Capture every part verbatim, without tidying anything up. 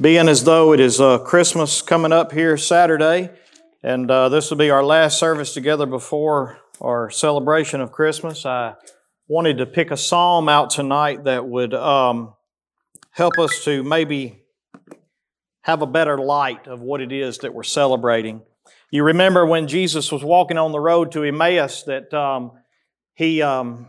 Being as though it is uh, Christmas coming up here Saturday, and uh, this will be our last service together before our celebration of Christmas, I wanted to pick a psalm out tonight that would um, help us to maybe have a better light of what it is that we're celebrating. You remember when Jesus was walking on the road to Emmaus that um, he um,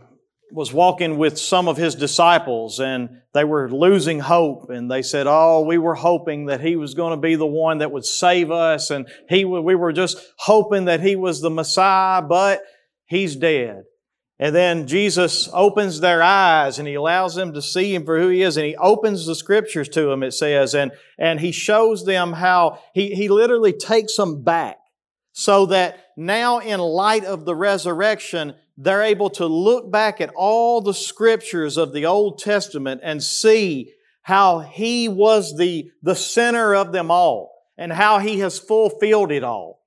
was walking with some of his disciples, and they were losing hope, and they said, oh, we were hoping that he was going to be the one that would save us, and he we were just hoping that he was the Messiah, but he's dead. And then Jesus opens their eyes, and He allows them to see Him for who He is, and He opens the Scriptures to them, it says, and, and He shows them how he, he literally takes them back so that now in light of the resurrection, they're able to look back at all the Scriptures of the Old Testament and see how He was the, the center of them all and how He has fulfilled it all.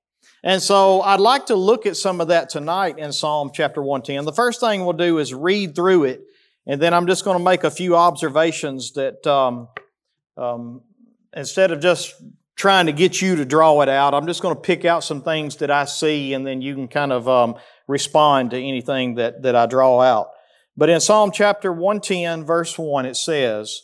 And so I'd like to look at some of that tonight in Psalm chapter one ten. The first thing we'll do is read through it, and then I'm just going to make a few observations that um, um, instead of just trying to get you to draw it out, I'm just going to pick out some things that I see, and then you can kind of um, respond to anything that, that I draw out. But in Psalm chapter one ten, verse one, it says,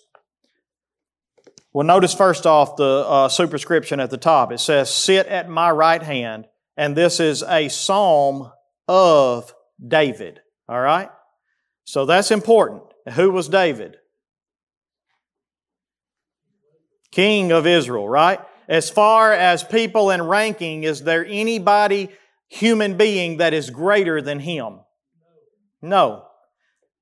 well, notice first off the uh, superscription at the top. It says, sit at my right hand. And this is a psalm of David, all right? So that's important. Who was David? King of Israel, right? As far as people and ranking, is there anybody, human being, that is greater than him? No.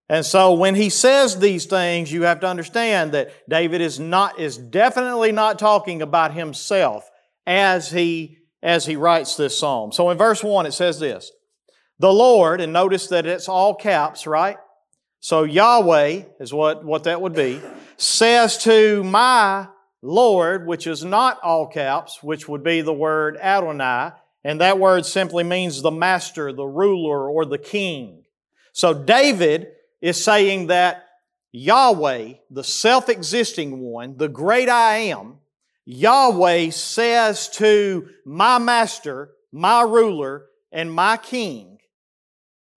And so when he says these things, you have to understand that David is not is definitely not talking about himself as he as he writes this psalm. So in verse one, it says this, the Lord, and notice that it's all caps, right? So Yahweh is what, what that would be, says to my Lord, which is not all caps, which would be the word Adonai, and that word simply means the master, the ruler, or the king. So David is saying that Yahweh, the self-existing one, the great I am, Yahweh says to my master, my ruler, and my king,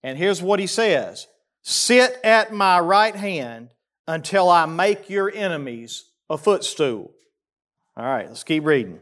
and here's what he says, sit at my right hand until I make your enemies a footstool. All right, let's keep reading.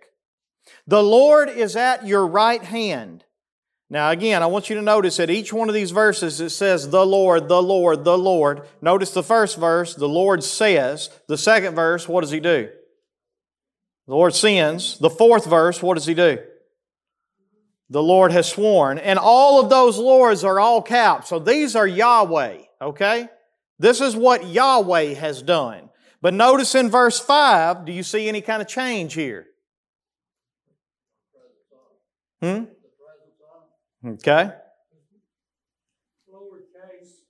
The Lord is at your right hand. Now again, I want you to notice that each one of these verses, it says, the Lord, the Lord, the Lord. Notice the first verse, the Lord says. The second verse, what does He do? The Lord sends. The fourth verse, what does He do? The Lord has sworn. And all of those Lords are all caps. So these are Yahweh, okay? This is what Yahweh has done. But notice in verse five, do you see any kind of change here? Hmm? Okay.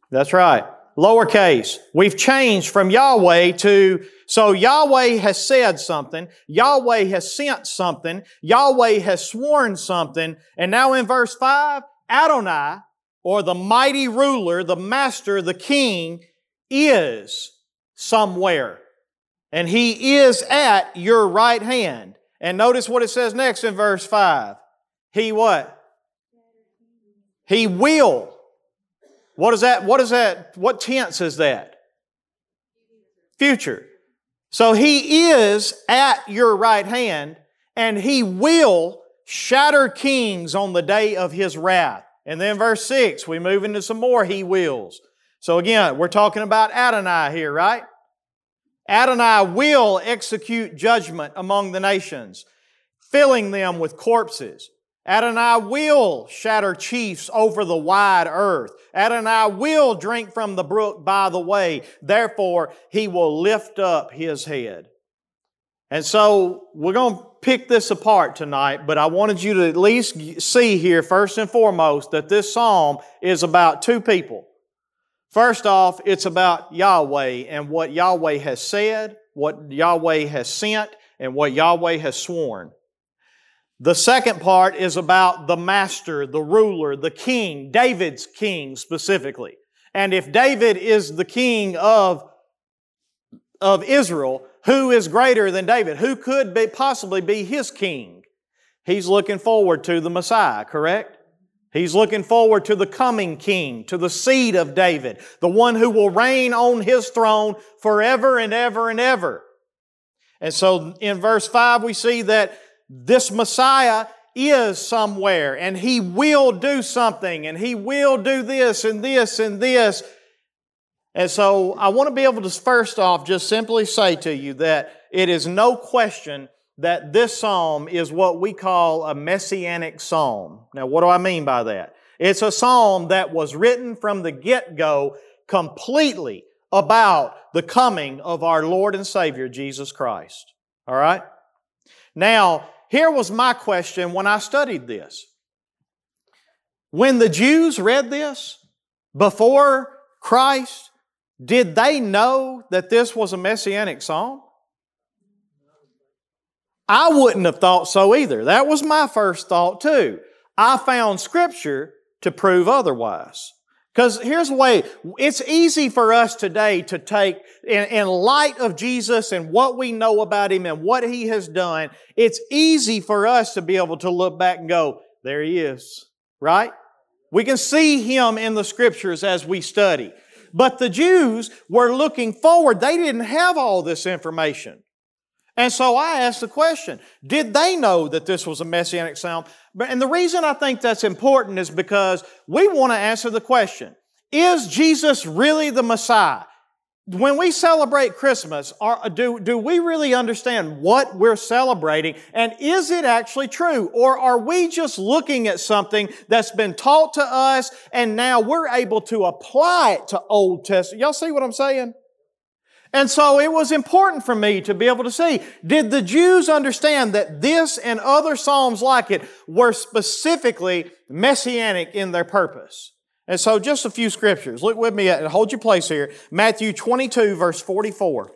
That's right. Lowercase. We've changed from Yahweh to... So Yahweh has said something. Yahweh has sent something. Yahweh has sworn something. And now in verse five, Adonai, or the mighty ruler, the master, the king, is somewhere. And he is at your right hand. And notice what it says next in verse five. He what? He will. What is that? What is that? What tense is that? Future. So He is at your right hand, and He will shatter kings on the day of His wrath. And then verse six, we move into some more He wills. So again, we're talking about Adonai here, right? Adonai will execute judgment among the nations, filling them with corpses. Adonai will shatter chiefs over the wide earth. Adonai will drink from the brook by the way. Therefore, He will lift up His head. And so we're going to pick this apart tonight, but I wanted you to at least see here, first and foremost, that this psalm is about two people. First off, it's about Yahweh and what Yahweh has said, what Yahweh has sent, and what Yahweh has sworn. The second part is about the master, the ruler, the king, David's king specifically. And if David is the king of, of Israel, who is greater than David? Who could be, possibly be his king? He's looking forward to the Messiah, correct? He's looking forward to the coming king, to the seed of David, the one who will reign on his throne forever and ever and ever. And so in verse five we see that this Messiah is somewhere and He will do something and He will do this and this and this. And so I want to be able to first off just simply say to you that it is no question that this psalm is what we call a messianic psalm. Now what do I mean by that? It's a psalm that was written from the get-go completely about the coming of our Lord and Savior Jesus Christ. All right? Now, here was my question when I studied this. When the Jews read this before Christ, did they know that this was a messianic psalm? I wouldn't have thought so either. That was my first thought too. I found Scripture to prove otherwise. Because here's the way, it's easy for us today to take, in, in light of Jesus and what we know about Him and what He has done, it's easy for us to be able to look back and go, there He is, right? We can see Him in the Scriptures as we study. But the Jews were looking forward. They didn't have all this information. And so I asked the question, did they know that this was a messianic psalm? And the reason I think that's important is because we want to answer the question, is Jesus really the Messiah? When we celebrate Christmas, are, do, do we really understand what we're celebrating? And is it actually true? Or are we just looking at something that's been taught to us and now we're able to apply it to Old Testament? Y'all see what I'm saying? And so it was important for me to be able to see, did the Jews understand that this and other psalms like it were specifically messianic in their purpose? And so just a few scriptures. Look with me and hold your place here. Matthew twenty-two, verse forty-four.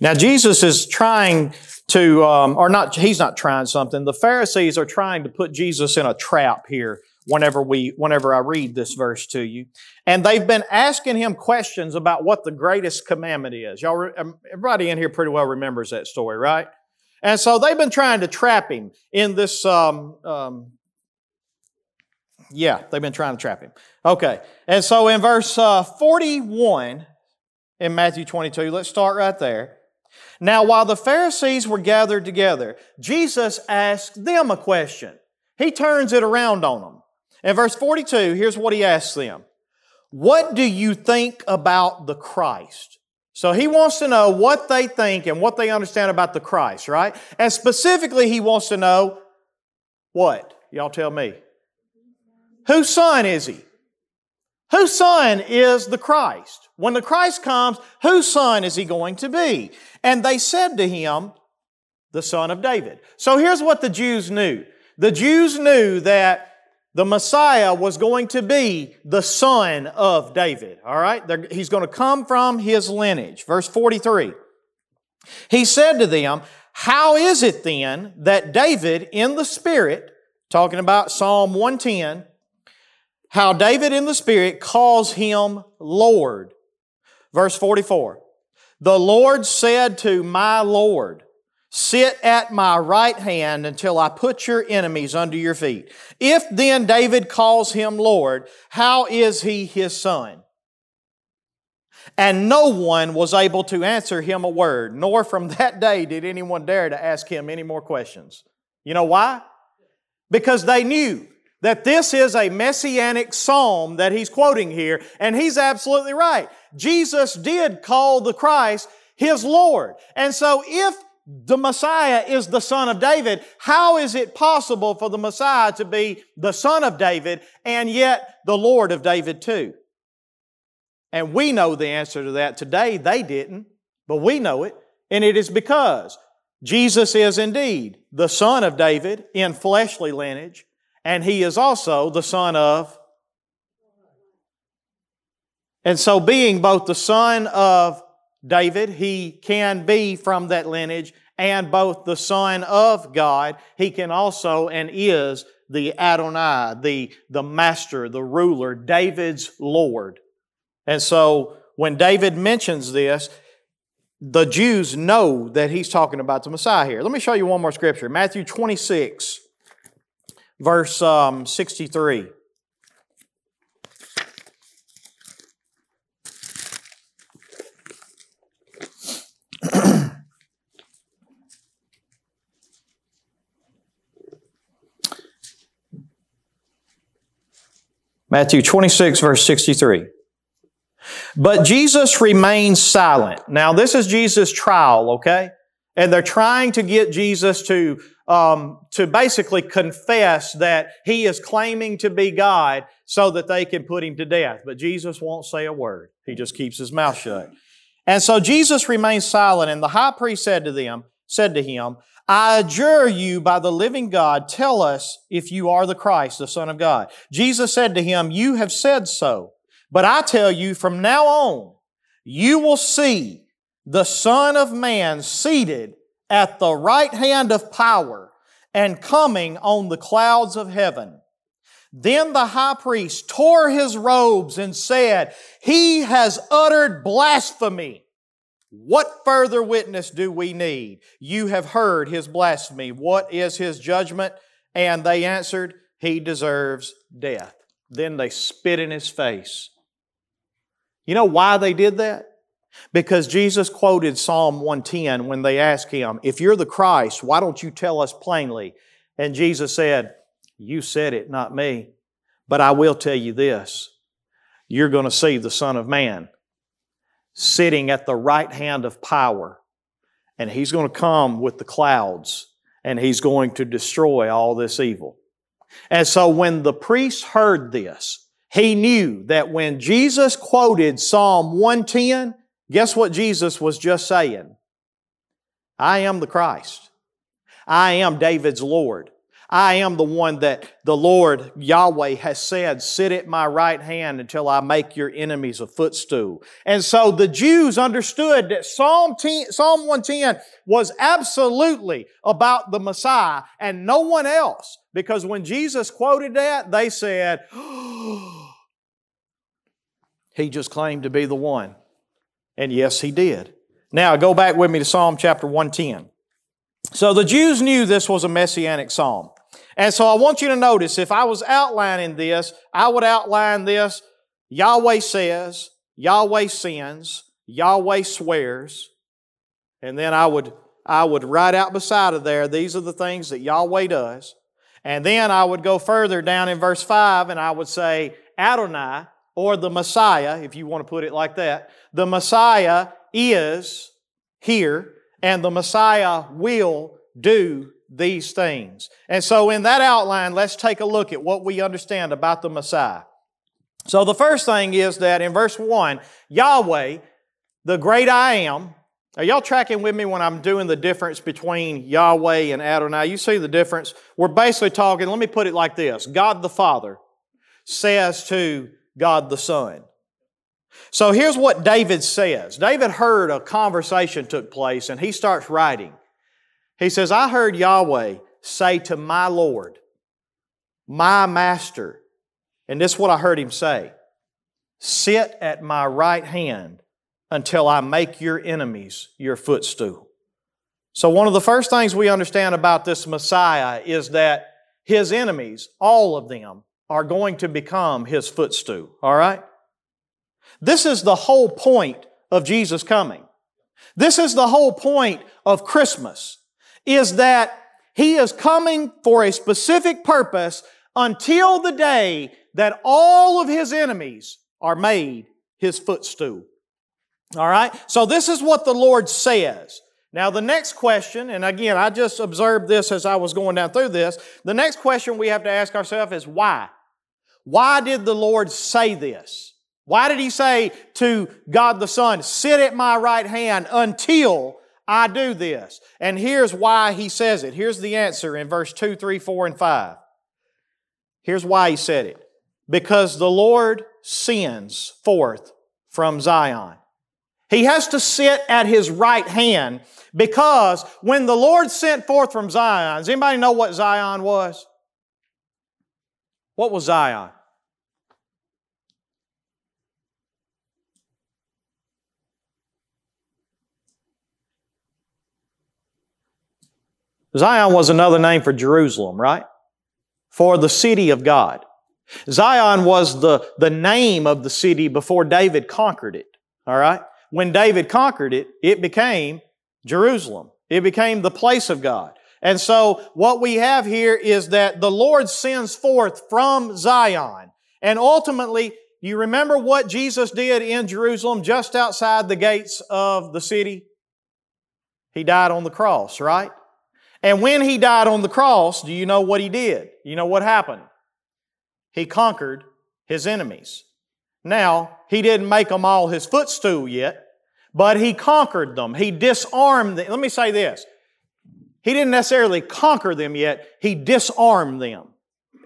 Now Jesus is trying to, um, or not, He's not trying something. The Pharisees are trying to put Jesus in a trap here whenever we, whenever I read this verse to you. And they've been asking Him questions about what the greatest commandment is. Y'all, everybody in here pretty well remembers that story, right? And so they've been trying to trap Him in this, um, um, yeah, they've been trying to trap Him. Okay. And so in verse uh, forty-one in Matthew twenty-two, let's start right there. Now, while the Pharisees were gathered together, Jesus asked them a question. He turns it around on them. In verse forty-two, here's what He asks them. What do you think about the Christ? So He wants to know what they think and what they understand about the Christ, right? And specifically, He wants to know what? Y'all tell me. Whose son is He? Whose son is the Christ? When the Christ comes, whose son is He going to be? And they said to Him, the Son of David. So here's what the Jews knew. The Jews knew that the Messiah was going to be the Son of David. All right? They're, he's going to come from His lineage. Verse forty-three. He said to them, how is it then that David in the Spirit, talking about Psalm one ten, how David in the Spirit calls Him Lord. Verse forty-four, the Lord said to my Lord, sit at my right hand until I put your enemies under your feet. If then David calls Him Lord, how is He His Son? And no one was able to answer Him a word, nor from that day did anyone dare to ask Him any more questions. You know why? Because they knew that this is a messianic psalm that He's quoting here, and He's absolutely right. Jesus did call the Christ His Lord. And so if the Messiah is the son of David. How is it possible for the Messiah to be the son of David and yet the Lord of David too? And we know the answer to that. Today they didn't, but we know it. And it is because Jesus is indeed the son of David in fleshly lineage, and He is also the son of. And so being both the son of David, He can be from that lineage, and both the Son of God, He can also and is the Adonai, the, the master, the ruler, David's Lord. And so when David mentions this, the Jews know that he's talking about the Messiah here. Let me show you one more scripture. Matthew twenty-six, verse um, sixty-three. Matthew twenty-six, verse sixty-three. But Jesus remains silent. Now, this is Jesus' trial, okay? And they're trying to get Jesus to, um, to basically confess that He is claiming to be God so that they can put Him to death. But Jesus won't say a word. He just keeps His mouth shut. And so Jesus remains silent, and the high priest said to them, said to him, I adjure you by the living God, tell us if you are the Christ, the Son of God. Jesus said to him, you have said so, but I tell you from now on, you will see the Son of Man seated at the right hand of power and coming on the clouds of heaven. Then the high priest tore his robes and said, He has uttered blasphemy. What further witness do we need? You have heard His blasphemy. What is His judgment? And they answered, He deserves death. Then they spit in His face. You know why they did that? Because Jesus quoted Psalm one ten when they asked Him, if you're the Christ, why don't you tell us plainly? And Jesus said, you said it, not me. But I will tell you this, you're going to see the Son of Man sitting at the right hand of power. And He's going to come with the clouds, and He's going to destroy all this evil. And so when the priest heard this, he knew that when Jesus quoted Psalm one ten, guess what Jesus was just saying? I am the Christ. I am David's Lord. I am the one that the Lord Yahweh has said, sit at my right hand until I make your enemies a footstool. And so the Jews understood that Psalm, ten, Psalm one ten was absolutely about the Messiah and no one else. Because when Jesus quoted that, they said, oh, He just claimed to be the one. And yes, He did. Now go back with me to Psalm chapter one ten. So the Jews knew this was a messianic psalm. And so I want you to notice, if I was outlining this, I would outline this, Yahweh says, Yahweh sins, Yahweh swears, and then I would, I would write out beside of there, these are the things that Yahweh does. And then I would go further down in verse five, and I would say, Adonai, or the Messiah, if you want to put it like that, the Messiah is here, and the Messiah will do these things. And so in that outline, let's take a look at what we understand about the Messiah. So the first thing is that in verse one, Yahweh, the great I am. Are y'all tracking with me when I'm doing the difference between Yahweh and Adonai? You see the difference? We're basically talking, let me put it like this. God the Father says to God the Son. So here's what David says. David heard a conversation took place, and he starts writing. He says, I heard Yahweh say to my Lord, my Master, and this is what I heard Him say, sit at my right hand until I make your enemies your footstool. So one of the first things we understand about this Messiah is that His enemies, all of them, are going to become His footstool, all right? This is the whole point of Jesus coming. This is the whole point of Christmas, is that He is coming for a specific purpose until the day that all of His enemies are made His footstool. All right? So this is what the Lord says. Now the next question, and again, I just observed this as I was going down through this. The next question we have to ask ourselves is why? Why did the Lord say this? Why did He say to God the Son, sit at my right hand until I do this? And here's why He says it. Here's the answer in verse two, three, four, and five. Here's why He said it. Because the Lord sends forth from Zion. He has to sit at His right hand because when the Lord sent forth from Zion, does anybody know what Zion was? What was Zion? Zion was another name for Jerusalem, right? For the city of God. Zion was the, the name of the city before David conquered it, all right? When David conquered it, it became Jerusalem. It became the place of God. And so what we have here is that the Lord sends forth from Zion. And ultimately, you remember what Jesus did in Jerusalem just outside the gates of the city? He died on the cross, right? And when He died on the cross, do you know what He did? You know what happened? He conquered His enemies. Now, He didn't make them all His footstool yet, but He conquered them. He disarmed them. Let me say this. He didn't necessarily conquer them yet. He disarmed them,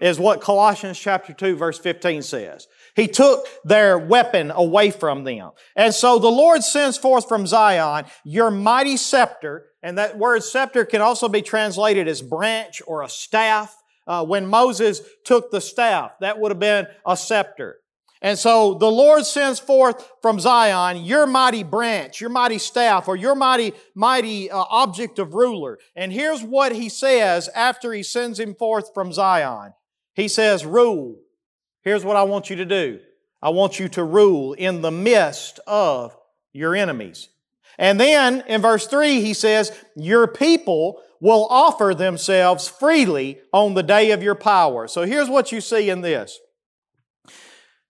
is what Colossians chapter two, verse fifteen says. He took their weapon away from them. And so the Lord sends forth from Zion your mighty scepter, and that word scepter can also be translated as branch or a staff. Uh, when Moses took the staff, that would have been a scepter. And so the Lord sends forth from Zion your mighty branch, your mighty staff, or your mighty mighty uh, object of ruler. And here's what He says after He sends him forth from Zion. He says, rule. Here's what I want you to do. I want you to rule in the midst of your enemies. And then in verse three, He says, your people will offer themselves freely on the day of your power. So here's what you see in this.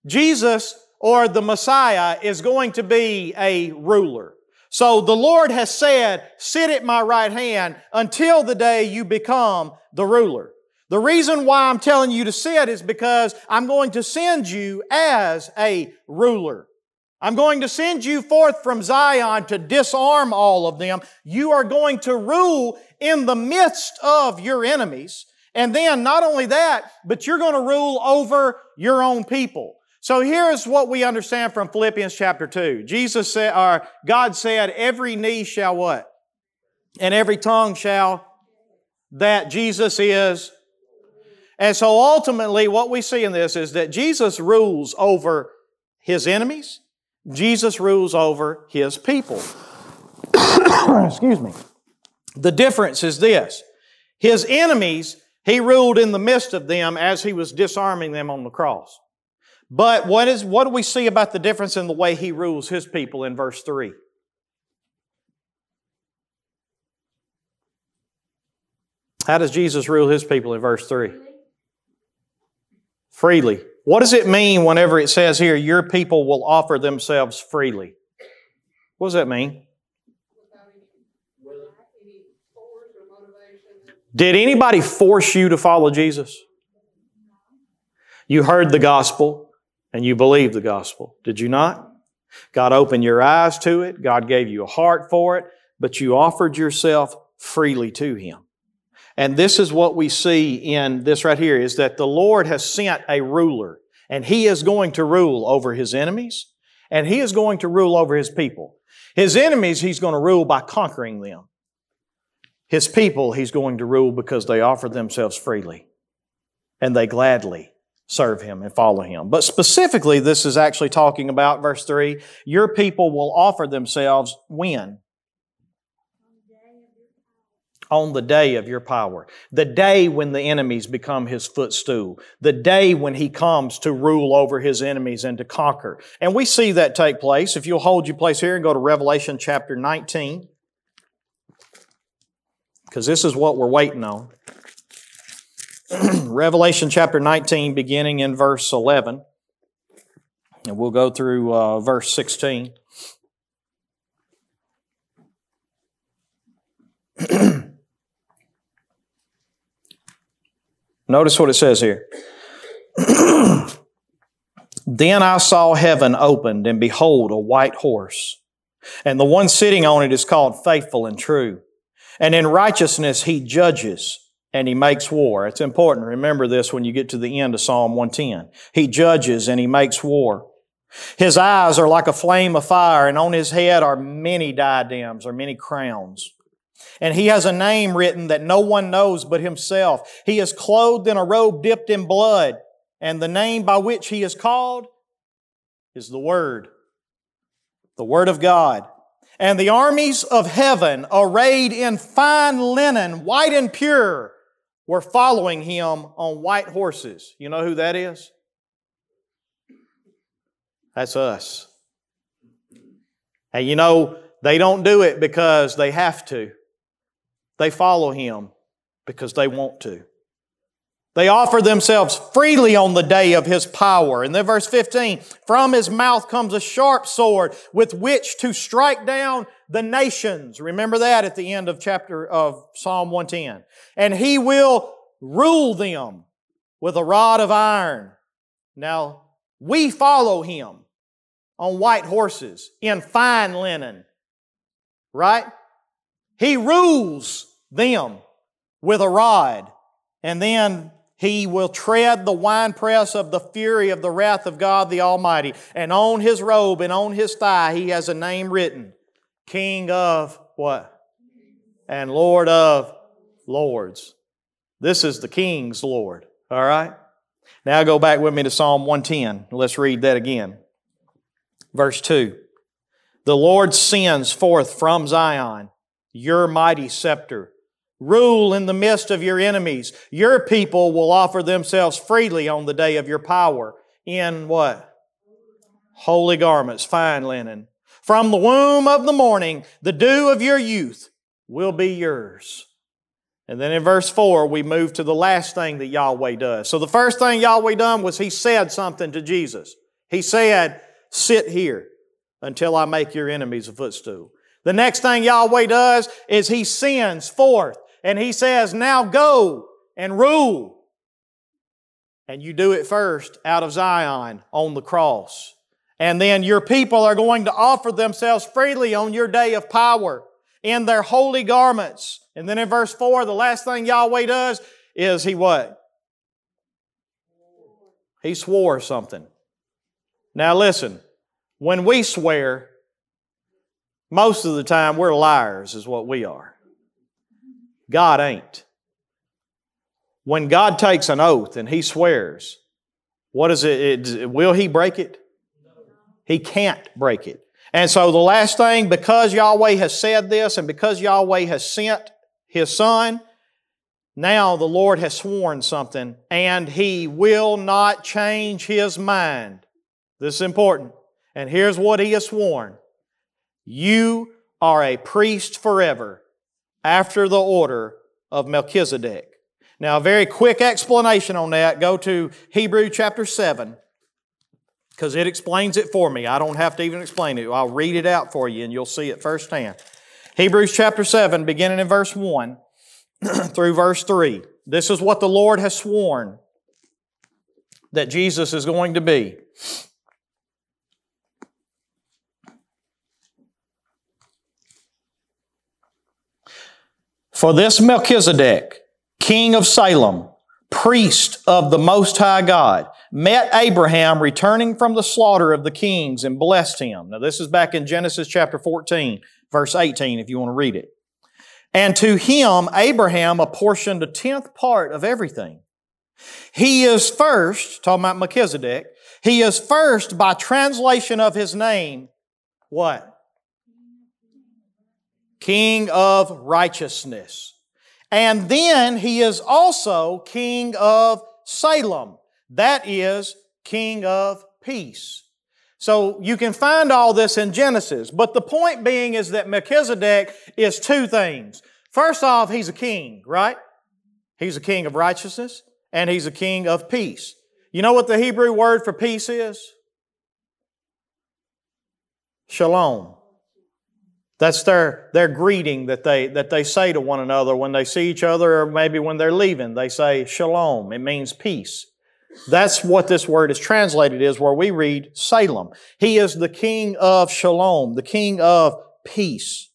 Jesus, or the Messiah, is going to be a ruler. So the Lord has said, sit at my right hand until the day you become the ruler. The reason why I'm telling you to sit is because I'm going to send you as a ruler. I'm going to send you forth from Zion to disarm all of them. You are going to rule in the midst of your enemies. And then not only that, but you're going to rule over your own people. So here's what we understand from Philippians chapter two. Jesus said, or God said, every knee shall what? And every tongue shall that Jesus is. And so ultimately what we see in this is that Jesus rules over His enemies. Jesus rules over His people. Excuse me. The difference is this. His enemies, He ruled in the midst of them as He was disarming them on the cross. But what is, what do we see about the difference in the way He rules His people in verse three? How does Jesus rule His people in verse three? Freely. What does it mean whenever it says here, your people will offer themselves freely? What does that mean? Did anybody force you to follow Jesus? You heard the gospel and you believed the gospel, did you not? God opened your eyes to it. God gave you a heart for it, but you offered yourself freely to Him. And this is what we see in this right here, is that the Lord has sent a ruler, and He is going to rule over His enemies, and He is going to rule over His people. His enemies, He's going to rule by conquering them. His people, He's going to rule because they offer themselves freely and they gladly serve Him and follow Him. But specifically, this is actually talking about, verse three, your people will offer themselves when? On the day of your power. The day when the enemies become His footstool. The day when He comes to rule over His enemies and to conquer. And we see that take place. If you'll hold your place here and go to Revelation chapter nineteen. Because this is what we're waiting on. Revelation chapter nineteen, beginning in verse eleven. And we'll go through uh, verse sixteen. Notice what it says here. Then I saw heaven opened, and behold, a white horse. And the one sitting on it is called Faithful and True. And in righteousness he judges, and he makes war. It's important to remember this when you get to the end of Psalm one ten. He judges, and he makes war. His eyes are like a flame of fire, and on his head are many diadems, or many crowns. And he has a name written that no one knows but himself. He is clothed in a robe dipped in blood, and the name by which he is called is the Word, the Word of God. And the armies of heaven, arrayed in fine linen, white and pure, were following him on white horses. You know who that is? That's us. And you know, they don't do it because they have to. They follow him because they want to. They offer themselves freely on the day of his power. And then verse fifteen, from his mouth comes a sharp sword with which to strike down the nations. Remember that at the end of chapter of Psalm one ten. And he will rule them with a rod of iron. Now, we follow him on white horses in fine linen. Right? He rules them with a rod. And then he will tread the winepress of the fury of the wrath of God the Almighty. And on his robe and on his thigh he has a name written, King of what? And Lord of Lords. This is the King's Lord. All right? Now go back with me to Psalm one ten. Let's read that again. Verse two. The Lord sends forth from Zion your mighty scepter. Rule in the midst of your enemies. Your people will offer themselves freely on the day of your power. In what? Holy garments, fine linen. From the womb of the morning, the dew of your youth will be yours. And then in verse four, we move to the last thing that Yahweh does. So the first thing Yahweh done was He said something to Jesus. He said, sit here until I make your enemies a footstool. The next thing Yahweh does is He sends forth and He says, now go and rule. And you do it first out of Zion on the cross. And then your people are going to offer themselves freely on your day of power in their holy garments. And then in verse four, the last thing Yahweh does is He what? He swore something. Now listen, when we swear, most of the time we're liars is what we are. God ain't. When God takes an oath and He swears, what is it? it will He break it? He can't break it. And so the last thing, because Yahweh has said this and because Yahweh has sent His Son, now the Lord has sworn something, and He will not change His mind. This is important. And here's what He has sworn. You are a priest forever after the order of Melchizedek. Now, a very quick explanation on that. Go to Hebrews chapter seven, because it explains it for me. I don't have to even explain it. I'll read it out for you and you'll see it firsthand. Hebrews chapter seven, beginning in verse one through verse three. This is what the Lord has sworn that Jesus is going to be. For this Melchizedek, king of Salem, priest of the Most High God, met Abraham returning from the slaughter of the kings and blessed him. Now this is back in Genesis chapter fourteen, verse eighteen, if you want to read it. And to him Abraham apportioned a tenth part of everything. He is first, talking about Melchizedek, he is first by translation of his name, what? King of righteousness. And then he is also king of Salem. That is king of peace. So you can find all this in Genesis. But the point being is that Melchizedek is two things. First off, he's a king, right? He's a king of righteousness and he's a king of peace. You know what the Hebrew word for peace is? Shalom. That's their, their greeting that they, that they say to one another when they see each other, or maybe when they're leaving. They say, Shalom. It means peace. That's what this word is translated as, where we read Salem. He is the King of Shalom, the King of peace.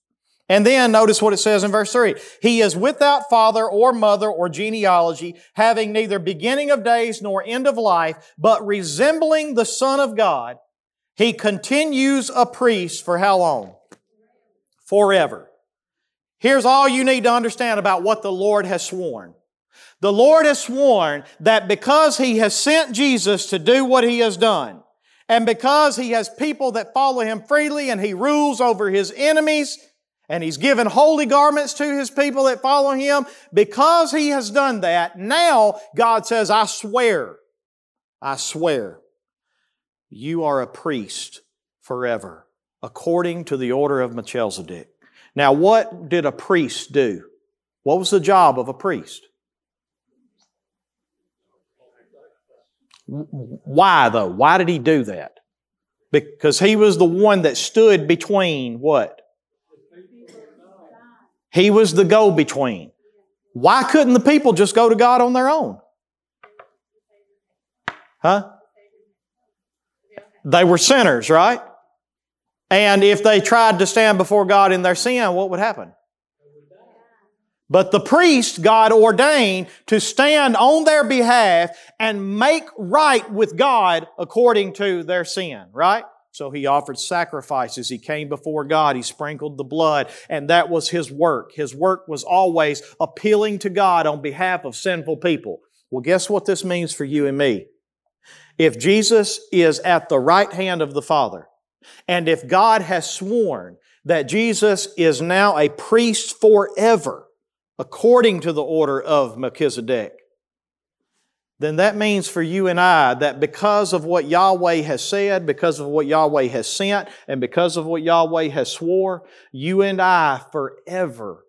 And then notice what it says in verse three. He is without father or mother or genealogy, having neither beginning of days nor end of life, but resembling the Son of God, He continues a priest for how long? Forever. Here's all you need to understand about what the Lord has sworn. The Lord has sworn that because He has sent Jesus to do what He has done, and because He has people that follow Him freely, and He rules over His enemies, and He's given holy garments to His people that follow Him, because He has done that, now God says, I swear, I swear, you are a priest forever, according to the order of Melchizedek. Now, what did a priest do? What was the job of a priest? Why, though? Why did he do that? Because he was the one that stood between what? He was the go-between. Why couldn't the people just go to God on their own? Huh? They were sinners, right? And if they tried to stand before God in their sin, what would happen? But the priest God ordained to stand on their behalf and make right with God according to their sin, right? So He offered sacrifices. He came before God. He sprinkled the blood. And that was His work. His work was always appealing to God on behalf of sinful people. Well, guess what this means for you and me? If Jesus is at the right hand of the Father, and if God has sworn that Jesus is now a priest forever, according to the order of Melchizedek, then that means for you and I that because of what Yahweh has said, because of what Yahweh has sent, and because of what Yahweh has swore, you and I forever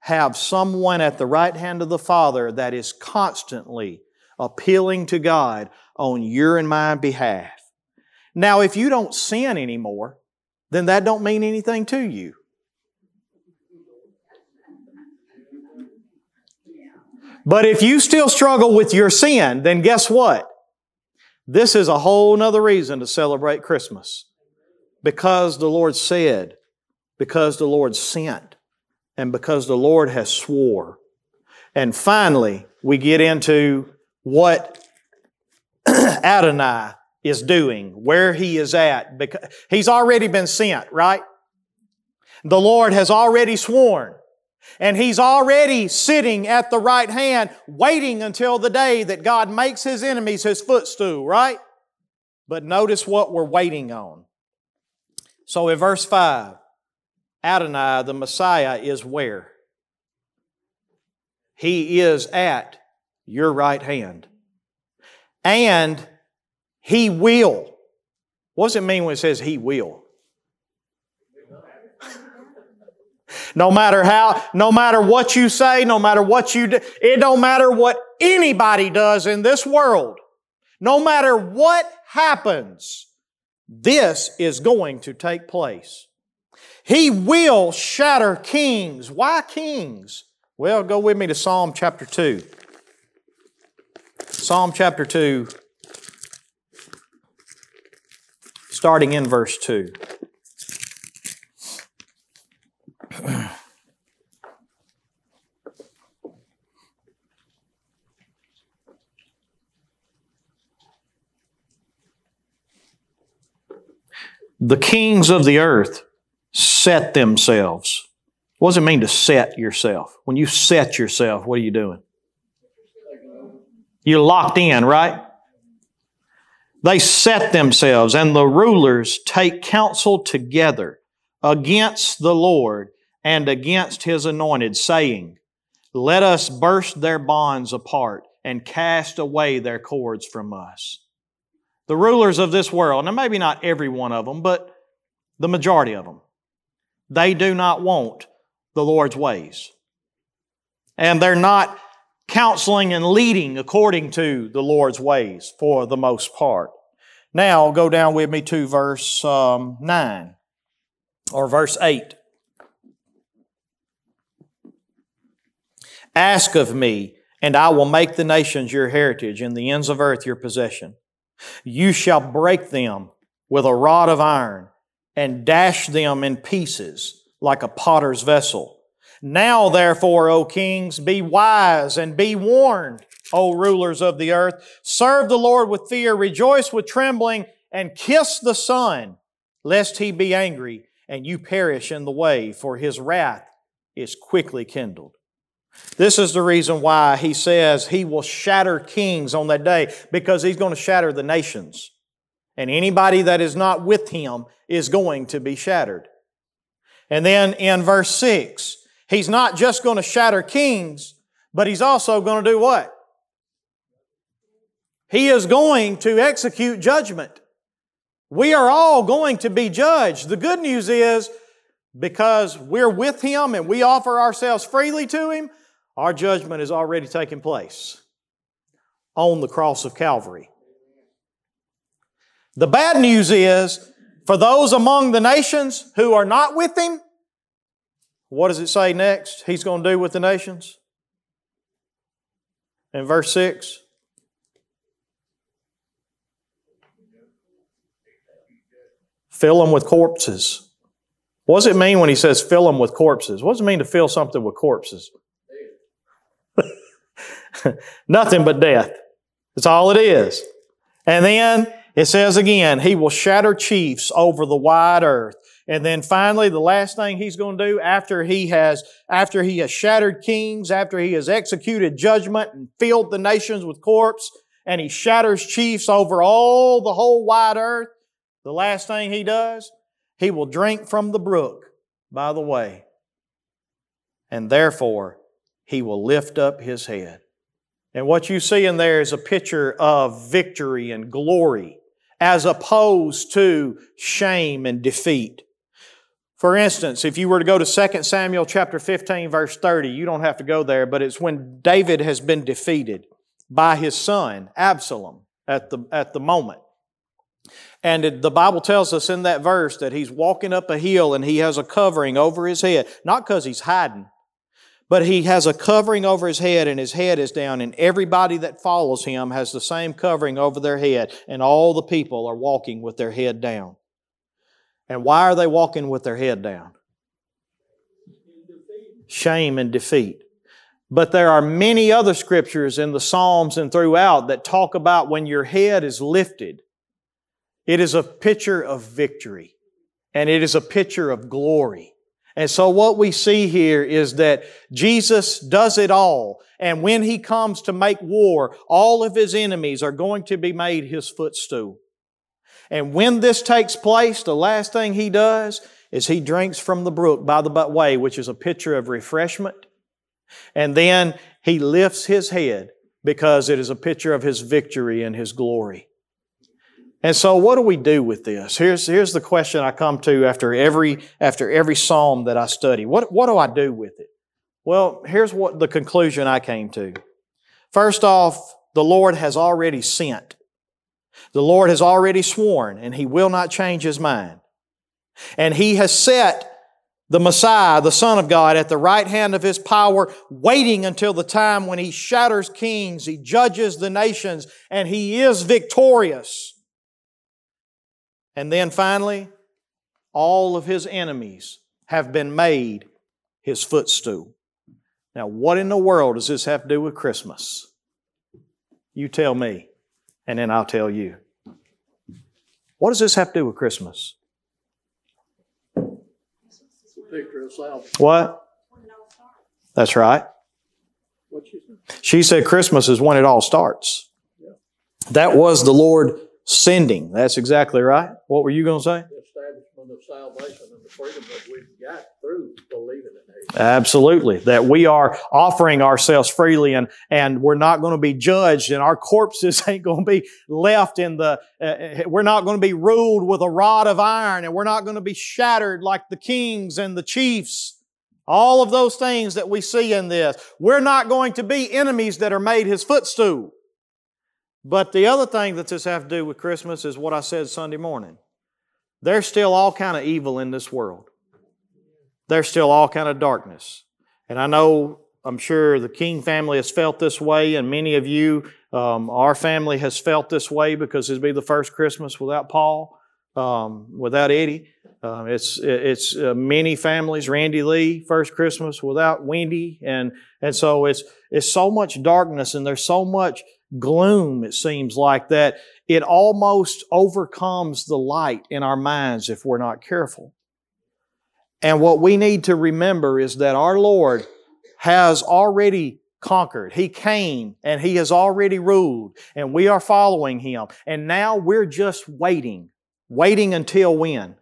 have someone at the right hand of the Father that is constantly appealing to God on your and my behalf. Now, if you don't sin anymore, then that don't mean anything to you. But if you still struggle with your sin, then guess what? This is a whole nother reason to celebrate Christmas. Because the Lord said, because the Lord sent, and because the Lord has swore. And finally, we get into what Adonai is doing, where He is at. Because He's already been sent, right? The Lord has already sworn. And He's already sitting at the right hand, waiting until the day that God makes His enemies His footstool, right? But notice what we're waiting on. So in verse five, Adonai, the Messiah, is where? He is at your right hand. And He will. What does it mean when it says He will? No matter how, no matter what you say, no matter what you do, it don't matter what anybody does in this world. No matter what happens, this is going to take place. He will shatter kings. Why kings? Well, go with me to Psalm chapter two. Psalm chapter two, starting in verse two. The kings of the earth set themselves. What does it mean to set yourself? When you set yourself, what are you doing? You're locked in, right? They set themselves, and the rulers take counsel together against the Lord and against His anointed, saying, let us burst their bonds apart and cast away their cords from us. The rulers of this world, now maybe not every one of them, but the majority of them, they do not want the Lord's ways. And they're not counseling and leading according to the Lord's ways for the most part. Now, go down with me to verse um, nine, or verse eight. Ask of me, and I will make the nations your heritage and the ends of earth your possession. You shall break them with a rod of iron and dash them in pieces like a potter's vessel. Now therefore, O kings, be wise and be warned, O rulers of the earth. Serve the Lord with fear, rejoice with trembling, and kiss the Son, lest He be angry and you perish in the way, for His wrath is quickly kindled. This is the reason why He says He will shatter kings on that day, because He's going to shatter the nations. And anybody that is not with Him is going to be shattered. And then in verse six, He's not just going to shatter kings, but He's also going to do what? He is going to execute judgment. We are all going to be judged. The good news is, because we're with Him and we offer ourselves freely to Him, our judgment is already taking place on the cross of Calvary. The bad news is, for those among the nations who are not with Him, what does it say next He's going to do with the nations? In verse six. Fill them with corpses. What does it mean when He says fill them with corpses? What does it mean to fill something with corpses? Nothing but death. That's all it is. And then it says again, He will shatter chiefs over the wide earth. And then finally, the last thing He's going to do after he has, after he has shattered kings, after He has executed judgment and filled the nations with corpse, and He shatters chiefs over all the whole wide earth, the last thing He does, He will drink from the brook by the way, and therefore He will lift up His head. And what you see in there is a picture of victory and glory as opposed to shame and defeat. For instance, if you were to go to Second Samuel chapter fifteen, verse thirty, you don't have to go there, but it's when David has been defeated by his son, Absalom, at the, at the moment. And it, the Bible tells us in that verse that he's walking up a hill and he has a covering over his head. Not because he's hiding, but he has a covering over his head and his head is down, and everybody that follows him has the same covering over their head, and all the people are walking with their head down. And why are they walking with their head down? Shame and defeat. But there are many other scriptures in the Psalms and throughout that talk about when your head is lifted, it is a picture of victory, and it is a picture of glory. And so what we see here is that Jesus does it all, and when He comes to make war, all of His enemies are going to be made His footstool. And when this takes place, the last thing He does is He drinks from the brook by the way, which is a picture of refreshment. And then He lifts His head because it is a picture of His victory and His glory. And so what do we do with this? Here's, here's the question I come to after every, after every psalm that I study. What, what do I do with it? Well, here's what the conclusion I came to. First off, the Lord has already sent. The Lord has already sworn, and He will not change His mind. And He has set the Messiah, the Son of God, at the right hand of His power, waiting until the time when He shatters kings, He judges the nations, and He is victorious. And then finally, all of His enemies have been made His footstool. Now, what in the world does this have to do with Christmas? You tell me, and then I'll tell you. What does this have to do with Christmas? What? That's right. She said Christmas is when it all starts. That was the Lord sending. That's exactly right. What were you going to say? The establishment of salvation and the freedom that we've got through believing in Him. Absolutely. That we are offering ourselves freely, and, and we're not going to be judged, and our corpses ain't going to be left in the, uh, we're not going to be ruled with a rod of iron, and we're not going to be shattered like the kings and the chiefs. All of those things that we see in this. We're not going to be enemies that are made His footstool. But the other thing that this has to do with Christmas is what I said Sunday morning. There's still all kind of evil in this world. There's still all kind of darkness. And I know I'm sure the King family has felt this way, and many of you, um, our family has felt this way, because it'd be the first Christmas without Paul, um, without Eddie. Uh, it's it's uh, many families, Randy Lee, first Christmas without Wendy. And and so it's it's so much darkness, and there's so much gloom, it seems like, that it almost overcomes the light in our minds if we're not careful. And what we need to remember is that our Lord has already conquered. He came and He has already ruled, and we are following Him. And now we're just waiting. Waiting until when?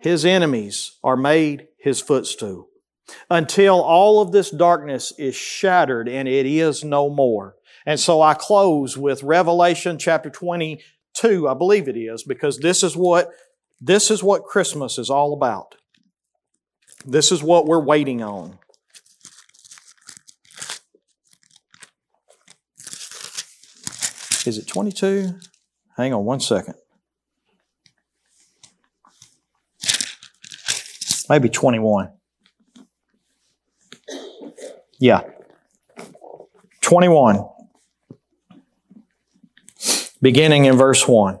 His enemies are made His footstool. Until all of this darkness is shattered and it is no more. And so I close with Revelation chapter twenty-two, I believe it is, because this is what, this is what Christmas is all about. This is what we're waiting on. Is it twenty-two? Hang on one second. Maybe twenty-one. Yeah. twenty-one. Beginning in verse one.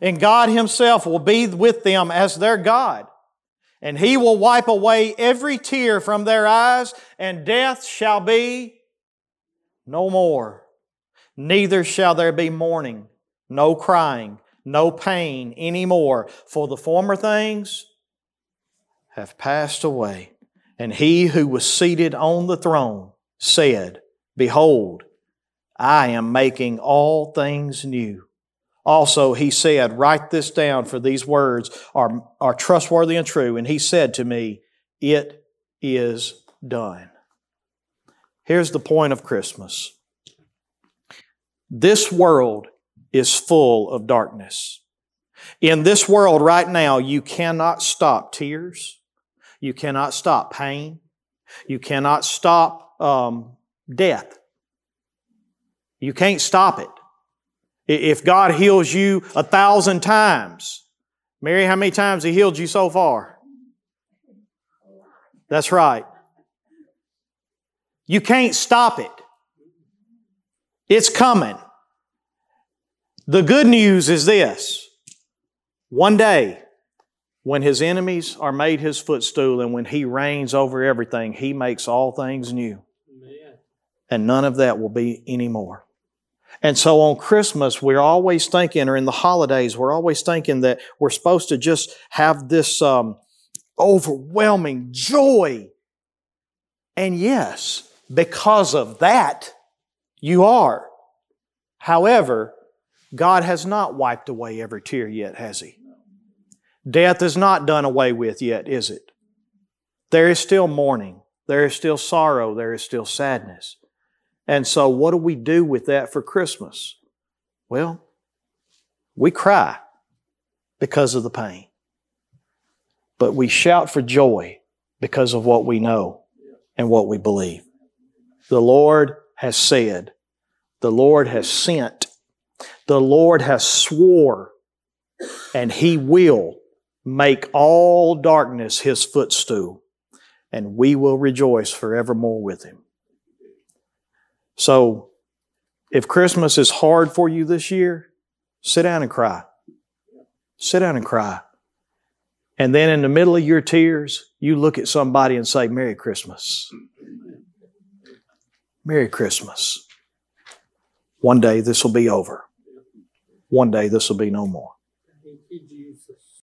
And God Himself will be with them as their God. And He will wipe away every tear from their eyes, and death shall be no more. Neither shall there be mourning, no crying, no pain any more, for the former things have passed away. And He who was seated on the throne said, Behold, I am making all things new. Also He said, Write this down, for these words are, are trustworthy and true. And He said to me, It is done. Here's the point of Christmas. This world is full of darkness. In this world right now, you cannot stop tears. You cannot stop pain. You cannot stop um, death. You can't stop it. If God heals you a thousand times, Mary, how many times He healed you so far? That's right. You can't stop it. It's coming. The good news is this. One day, when His enemies are made His footstool and when He reigns over everything, He makes all things new. Amen. And none of that will be anymore. And so on Christmas, we're always thinking, or in the holidays, we're always thinking that we're supposed to just have this um, overwhelming joy. And yes, because of that, you are. However, God has not wiped away every tear yet, has He? Death is not done away with yet, is it? There is still mourning. There is still sorrow. There is still sadness. And so what do we do with that for Christmas? Well, we cry because of the pain. But we shout for joy because of what we know and what we believe. The Lord has said, the Lord has sent, the Lord has swore, and He will make all darkness His footstool, and we will rejoice forevermore with Him. So, if Christmas is hard for you this year, sit down and cry. Sit down and cry. And then in the middle of your tears, you look at somebody and say, Merry Christmas. Merry Christmas. One day this will be over. One day this will be no more.